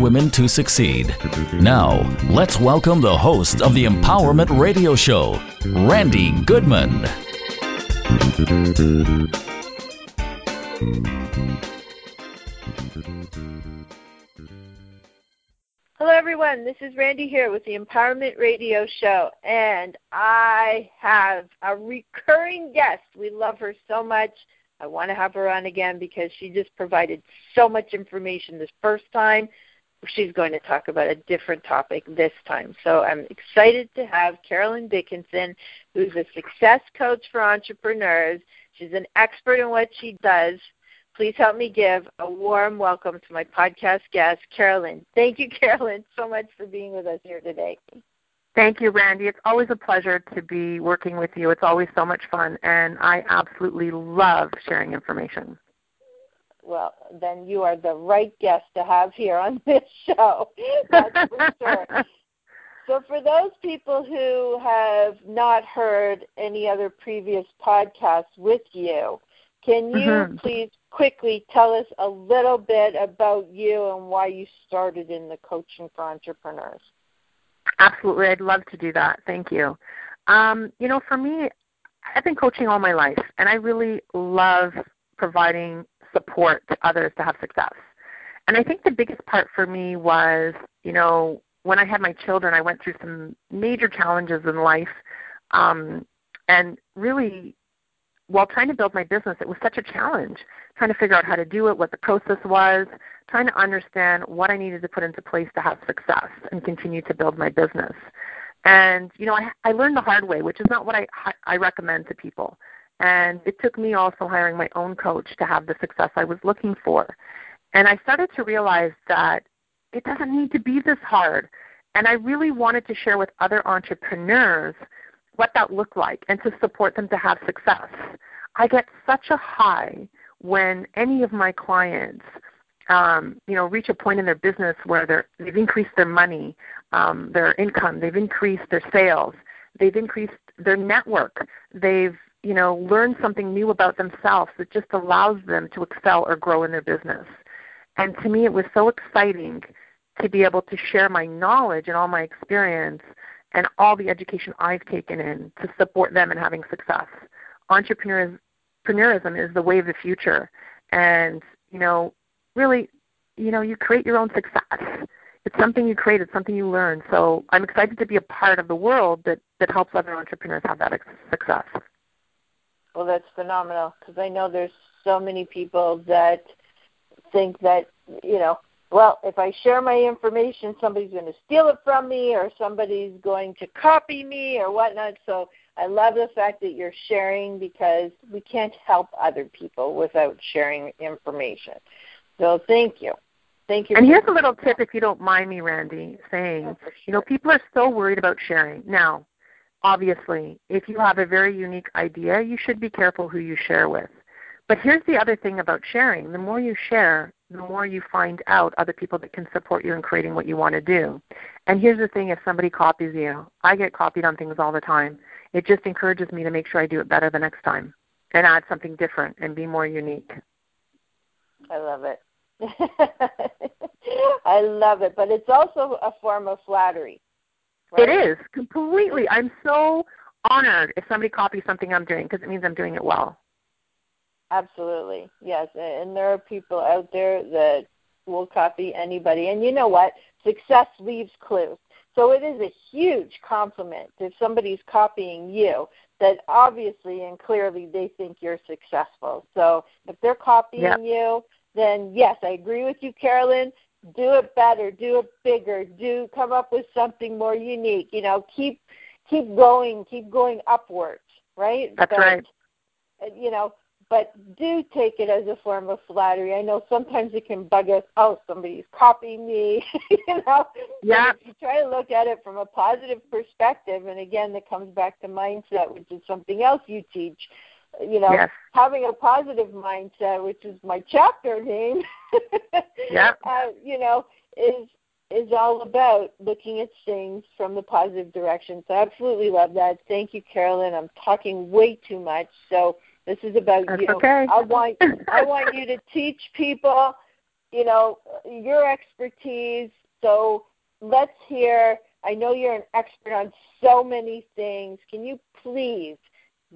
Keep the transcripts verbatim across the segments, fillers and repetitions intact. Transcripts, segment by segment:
Women to Succeed. Now, let's welcome the host of the Empowerment Radio Show, Randy Goodman. Hello, everyone. This is Randy here with the Empowerment Radio Show, and I have a recurring guest. We love her so much. I want to have her on again because she just provided so much information this first time. She's going to talk about a different topic this time. So I'm excited to have Carolyn Dickinson, who's a success coach for entrepreneurs. She's an expert in what she does. Please help me give a warm welcome to my podcast guest, Carolyn. Thank you, Carolyn, so much for being with us here today. Thank you, Randy. It's always a pleasure to be working with you. It's always so much fun, and I absolutely love sharing information. Well, then you are the right guest to have here on this show, that's for sure. So for those people who have not heard any other previous podcasts with you, can you mm-hmm. please quickly tell us a little bit about you and why you started in the coaching for entrepreneurs? Absolutely. I'd love to do that. Thank you. Um, you know, for me, I've been coaching all my life, and I really love providing support to others to have success. And I think the biggest part for me was, you know, when I had my children, I went through some major challenges in life. Um, and really, while trying to build my business, it was such a challenge, trying to figure out how to do it, what the process was, trying to understand what I needed to put into place to have success and continue to build my business. And, you know, I, I learned the hard way, which is not what I, I recommend to people. And it took me also hiring my own coach to have the success I was looking for. And I started to realize that it doesn't need to be this hard. And I really wanted to share with other entrepreneurs what that looked like and to support them to have success. I get such a high when any of my clients Um, you know, reach a point in their business where they're, they've increased their money, um, their income, they've increased their sales, they've increased their network, they've, you know, learned something new about themselves that just allows them to excel or grow in their business. And to me, it was so exciting to be able to share my knowledge and all my experience and all the education I've taken in to support them in having success. Entrepreneurism is the way of the future. And, you know, really, you know, you create your own success. It's something you create. It's something you learn. So I'm excited to be a part of the world that, that helps other entrepreneurs have that success. Well, that's phenomenal, because I know there's so many people that think that, you know, well, if I share my information, somebody's going to steal it from me or somebody's going to copy me or whatnot. So I love the fact that you're sharing, because we can't help other people without sharing information. So thank you. Thank you. And here's a little tip, if you don't mind me, Randy, saying, oh, sure. You know, people are so worried about sharing. Now, obviously, if you have a very unique idea, you should be careful who you share with. But here's the other thing about sharing. The more you share, the more you find out other people that can support you in creating what you want to do. And here's the thing, if somebody copies you, I get copied on things all the time. It just encourages me to make sure I do it better the next time and add something different and be more unique. I love it. I love it. But it's also a form of flattery. Right? It is, completely. I'm so honored if somebody copies something I'm doing, because it means I'm doing it well. Absolutely, yes. And there are people out there that will copy anybody. And you know what? Success leaves clues. So it is a huge compliment if somebody's copying you, that obviously and clearly they think you're successful. So if they're copying yep. you, then yes, I agree with you, Carolyn. Do it better, do it bigger, do come up with something more unique. You know, keep keep going, keep going upwards, right? That's but, right. You know, but do take it as a form of flattery. I know sometimes it can bug us, oh, somebody's copying me, you know. Yeah. But if you try to look at it from a positive perspective, and again, that comes back to mindset, which is something else you teach. You know, yes. Having a positive mindset, which is my chapter name, yep. uh, you know, is is all about looking at things from the positive direction. So I absolutely love that. Thank you, Carolyn. I'm talking way too much, so this is about That's you. Okay. I want I want you to teach people, you know, your expertise. So let's hear. I know you're an expert on so many things. Can you please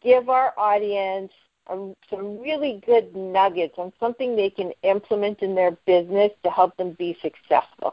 give our audience um, some really good nuggets on something they can implement in their business to help them be successful?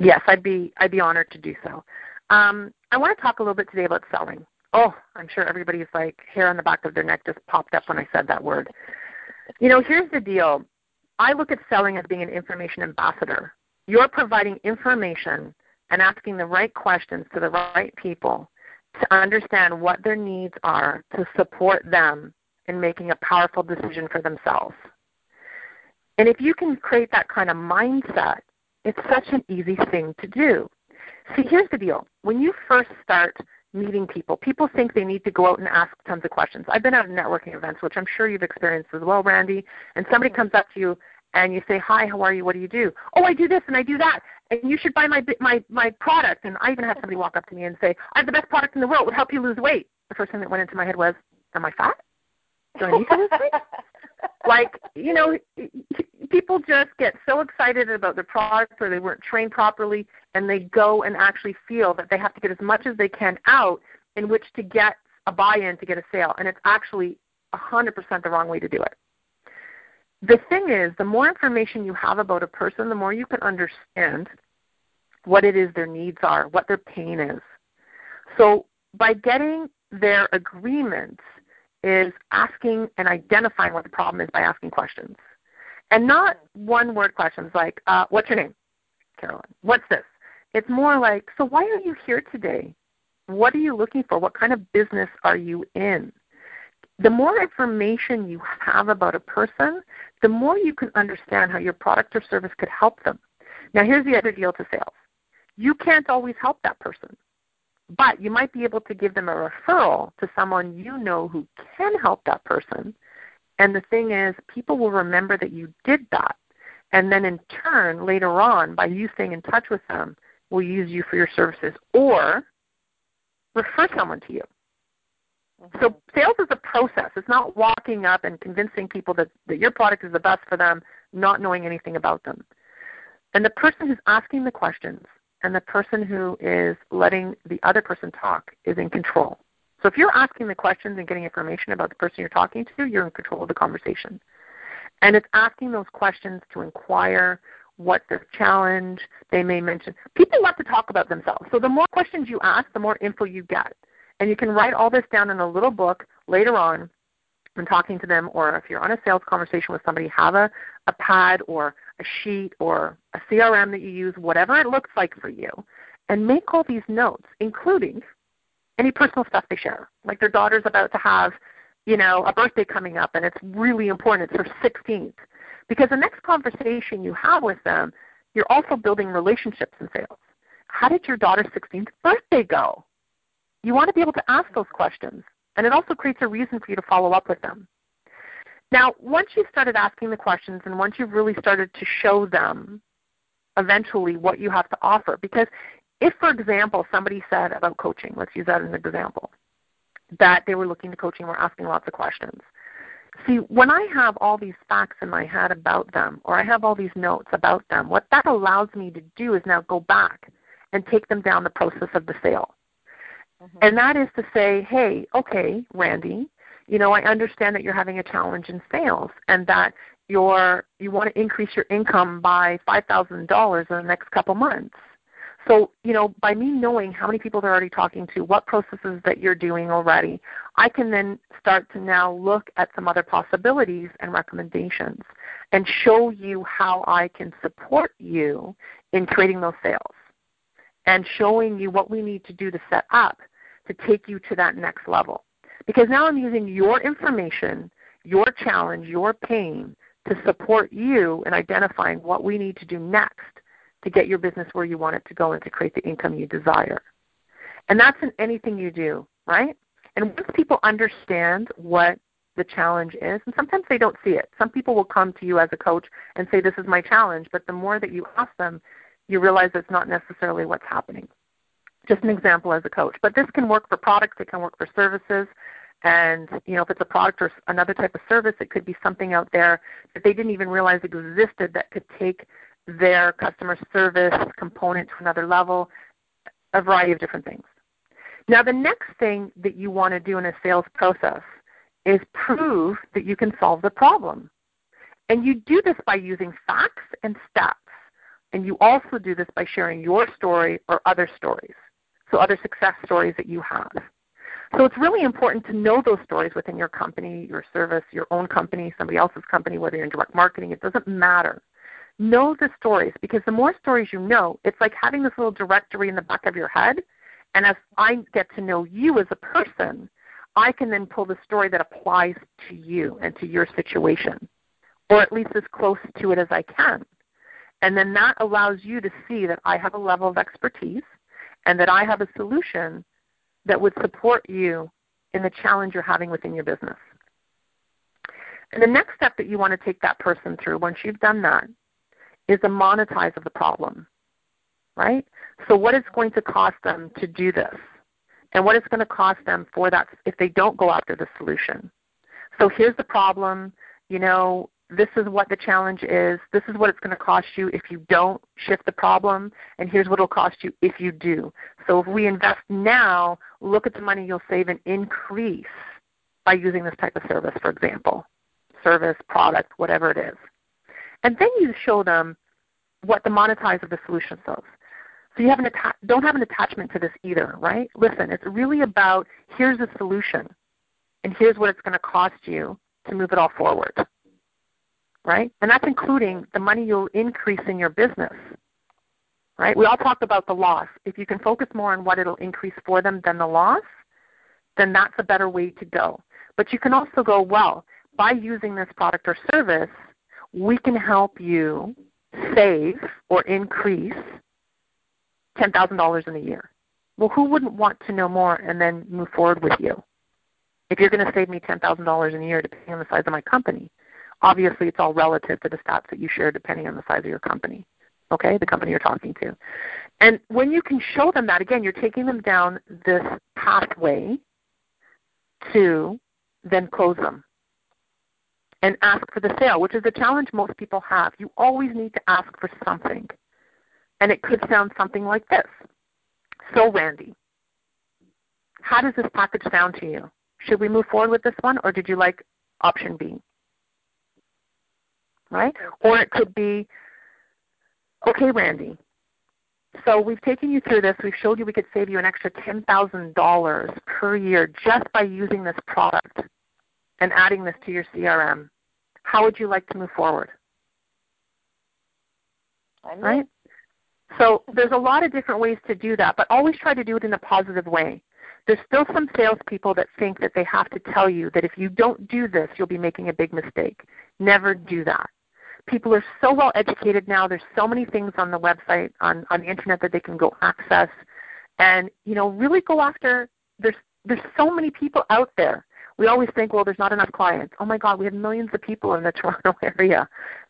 Yes, I'd be I'd be honored to do so. Um, I want to talk a little bit today about selling. Oh, I'm sure everybody's like hair on the back of their neck just popped up when I said that word. You know, here's the deal. I look at selling as being an information ambassador. You're providing information and asking the right questions to the right people to understand what their needs are to support them in making a powerful decision for themselves. And if you can create that kind of mindset, it's such an easy thing to do. See, here's the deal. When you first start meeting people, people think they need to go out and ask tons of questions. I've been out at networking events, which I'm sure you've experienced as well, Randy, and somebody comes up to you and you say, hi, how are you, what do you do? Oh, I do this and I do that, and you should buy my my my product. And I even had somebody walk up to me and say, I have the best product in the world. It would help you lose weight. The first thing that went into my head was, am I fat? Do I need to lose weight? Like, you know, people just get so excited about their product or they weren't trained properly, and they go and actually feel that they have to get as much as they can out in which to get a buy-in to get a sale. And it's actually one hundred percent the wrong way to do it. The thing is, the more information you have about a person, the more you can understand what it is their needs are, what their pain is. So by getting their agreement is asking and identifying what the problem is by asking questions. And not one-word questions like, uh, what's your name, Carolyn? What's this? It's more like, so why are you here today? What are you looking for? What kind of business are you in? The more information you have about a person, the more you can understand how your product or service could help them. Now, here's the other deal to sales. You can't always help that person, but you might be able to give them a referral to someone you know who can help that person. And the thing is, people will remember that you did that. And then in turn, later on, by you staying in touch with them, will use you for your services or refer someone to you. Mm-hmm. So sales is a process. It's not walking up and convincing people that, that your product is the best for them, not knowing anything about them. And the person who's asking the questions and the person who is letting the other person talk is in control. So if you're asking the questions and getting information about the person you're talking to, you're in control of the conversation. And it's asking those questions to inquire what their challenge they may mention. People love to talk about themselves. So the more questions you ask, the more info you get. And you can write all this down in a little book later on when talking to them, or if you're on a sales conversation with somebody, have a, a pad or a sheet or a C R M that you use, whatever it looks like for you, and make all these notes, including any personal stuff they share. Like their daughter's about to have, you know, a birthday coming up, and it's really important. It's her sixteenth. Because the next conversation you have with them, you're also building relationships in sales. How did your daughter's sixteenth birthday go? You want to be able to ask those questions. And it also creates a reason for you to follow up with them. Now, once you've started asking the questions and once you've really started to show them eventually what you have to offer, because if, for example, somebody said about coaching, let's use that as an example, that they were looking to coaching, we're asking lots of questions. See, when I have all these facts in my head about them, or I have all these notes about them, what that allows me to do is now go back and take them down the process of the sale. Mm-hmm. And that is to say, hey, okay, Randy, you know, I understand that you're having a challenge in sales and that you're, you want to increase your income by five thousand dollars in the next couple months. So, you know, by me knowing how many people they're already talking to, what processes that you're doing already, I can then start to now look at some other possibilities and recommendations and show you how I can support you in creating those sales and showing you what we need to do to set up to take you to that next level. Because now I'm using your information, your challenge, your pain, to support you in identifying what we need to do next to get your business where you want it to go and to create the income you desire. And that's in anything you do, right? And once people understand what the challenge is, and sometimes they don't see it. Some people will come to you as a coach and say, this is my challenge, but the more that you ask them, you realize that's not necessarily what's happening. Just an example as a coach. But this can work for products, it can work for services, and you know, if it's a product or another type of service, it could be something out there that they didn't even realize existed that could take their customer service component to another level, a variety of different things. Now, the next thing that you want to do in a sales process is prove that you can solve the problem. And you do this by using facts and stats. And you also do this by sharing your story or other stories, so other success stories that you have. So it's really important to know those stories within your company, your service, your own company, somebody else's company, whether you're in direct marketing, it doesn't matter. Know the stories, because the more stories you know, it's like having this little directory in the back of your head, and as I get to know you as a person, I can then pull the story that applies to you and to your situation, or at least as close to it as I can. And then that allows you to see that I have a level of expertise and that I have a solution that would support you in the challenge you're having within your business. And the next step that you want to take that person through once you've done that is the monetize of the problem, right? So what it's going to cost them to do this and what it's going to cost them for that if they don't go after the solution. So here's the problem, you know, this is what the challenge is, this is what it's going to cost you if you don't shift the problem, and here's what it'll cost you if you do. So if we invest now, look at the money you'll save and increase by using this type of service, for example, service, product, whatever it is. And then you show them what the monetize of the solution is. So you have an atta- don't have an attachment to this either, right? Listen, it's really about here's a solution, and here's what it's going to cost you to move it all forward, right? And that's including the money you'll increase in your business, right? We all talk about the loss. If you can focus more on what it'll increase for them than the loss, then that's a better way to go. But you can also go, well, by using this product or service, we can help you save or increase ten thousand dollars in a year. Well, who wouldn't want to know more and then move forward with you? If you're going to save me ten thousand dollars in a year, depending on the size of my company, obviously, it's all relative to the stats that you share depending on the size of your company, okay, the company you're talking to. And when you can show them that, again, you're taking them down this pathway to then close them and ask for the sale, which is a challenge most people have. You always need to ask for something, and it could sound something like this. So, Randy, how does this package sound to you? Should we move forward with this one, or did you like option B? Right? Or it could be, okay, Randy, so we've taken you through this. We've showed you we could save you an extra ten thousand dollars per year just by using this product and adding this to your C R M. How would you like to move forward? I'm right? So there's a lot of different ways to do that, but always try to do it in a positive way. There's still some salespeople that think that they have to tell you that if you don't do this, you'll be making a big mistake. Never do that. People are so well educated now. There's so many things on the website, on, on the internet that they can go access. And, you know, really go after, there's there's so many people out there. We always think, well, there's not enough clients. Oh, my God, we have millions of people in the Toronto area.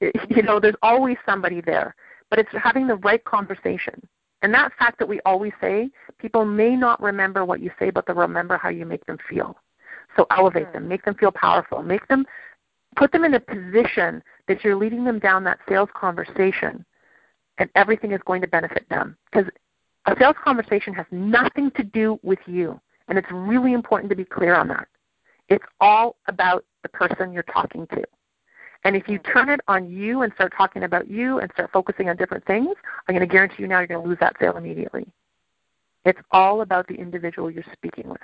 You know, there's always somebody there. But it's having the right conversation. And that fact that we always say, people may not remember what you say, but they'll remember how you make them feel. So elevate them. Make them feel powerful. Make them... Put them in a position that you're leading them down that sales conversation, and everything is going to benefit them. Because a sales conversation has nothing to do with you, and it's really important to be clear on that. It's all about the person you're talking to. And if you turn it on you and start talking about you and start focusing on different things, I'm going to guarantee you now you're going to lose that sale immediately. It's all about the individual you're speaking with.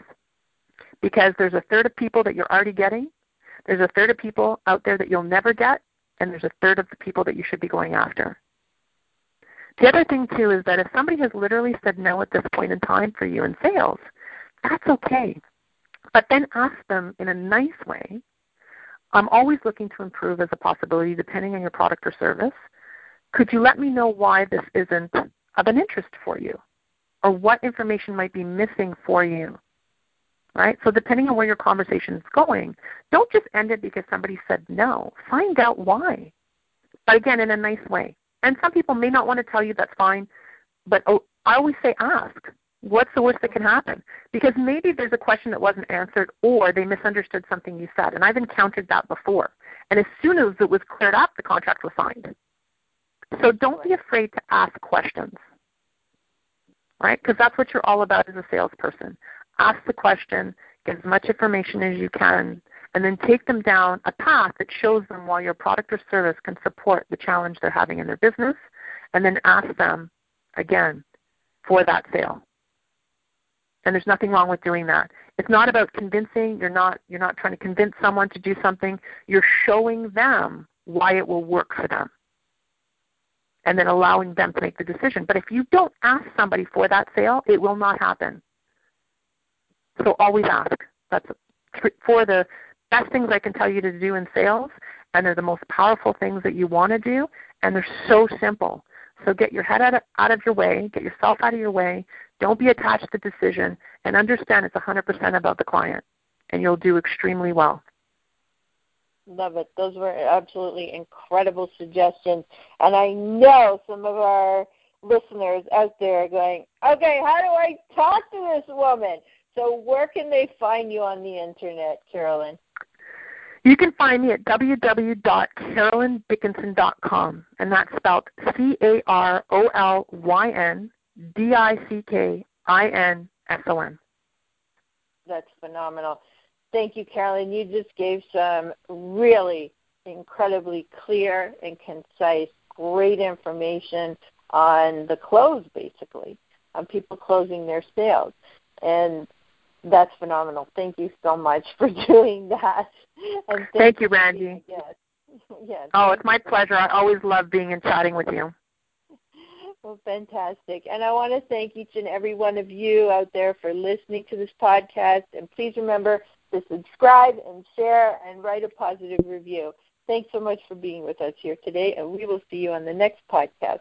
Because there's a third of people that you're already getting, there's a third of people out there that you'll never get, and there's a third of the people that you should be going after. The other thing, too, is that if somebody has literally said no at this point in time for you in sales, that's okay. But then ask them in a nice way, I'm always looking to improve as a possibility depending on your product or service. Could you let me know why this isn't of an interest for you, or what information might be missing for you? Right? So depending on where your conversation is going, don't just end it because somebody said no. Find out why. But again, in a nice way. And some people may not want to tell you, that's fine. But oh, I always say ask. What's the worst that can happen? Because maybe there's a question that wasn't answered, or they misunderstood something you said. And I've encountered that before. And as soon as it was cleared up, the contract was signed. So don't be afraid to ask questions, right? Because that's what you're all about as a salesperson. Ask the question, get as much information as you can, and then take them down a path that shows them why your product or service can support the challenge they're having in their business, and then ask them, again, for that sale. And there's nothing wrong with doing that. It's not about convincing. You're not, you're not trying to convince someone to do something. You're showing them why it will work for them, and then allowing them to make the decision. But if you don't ask somebody for that sale, it will not happen. So always ask. That's for the best things I can tell you to do in sales, and they're the most powerful things that you want to do, and they're so simple. So get your head out of, out of your way. Get yourself out of your way. Don't be attached to the decision, and understand it's one hundred percent about the client, and you'll do extremely well. Love it. Those were absolutely incredible suggestions. And I know some of our listeners out there are going, okay, how do I talk to this woman? So where can they find you on the internet, Carolyn? You can find me at w w w dot carolyn dickinson dot com, and that's spelled C A R O L Y N D I C K I N S O N. That's phenomenal. Thank you, Carolyn. You just gave some really incredibly clear and concise, great information on the close, basically, on people closing their sales. And that's phenomenal. Thank you so much for doing that. And thank, thank you, Randy. Yes. Yes. Oh, it's my pleasure. I always love being and chatting with you. Well, fantastic. And I want to thank each and every one of you out there for listening to this podcast. And please remember to subscribe and share and write a positive review. Thanks so much for being with us here today, and we will see you on the next podcast.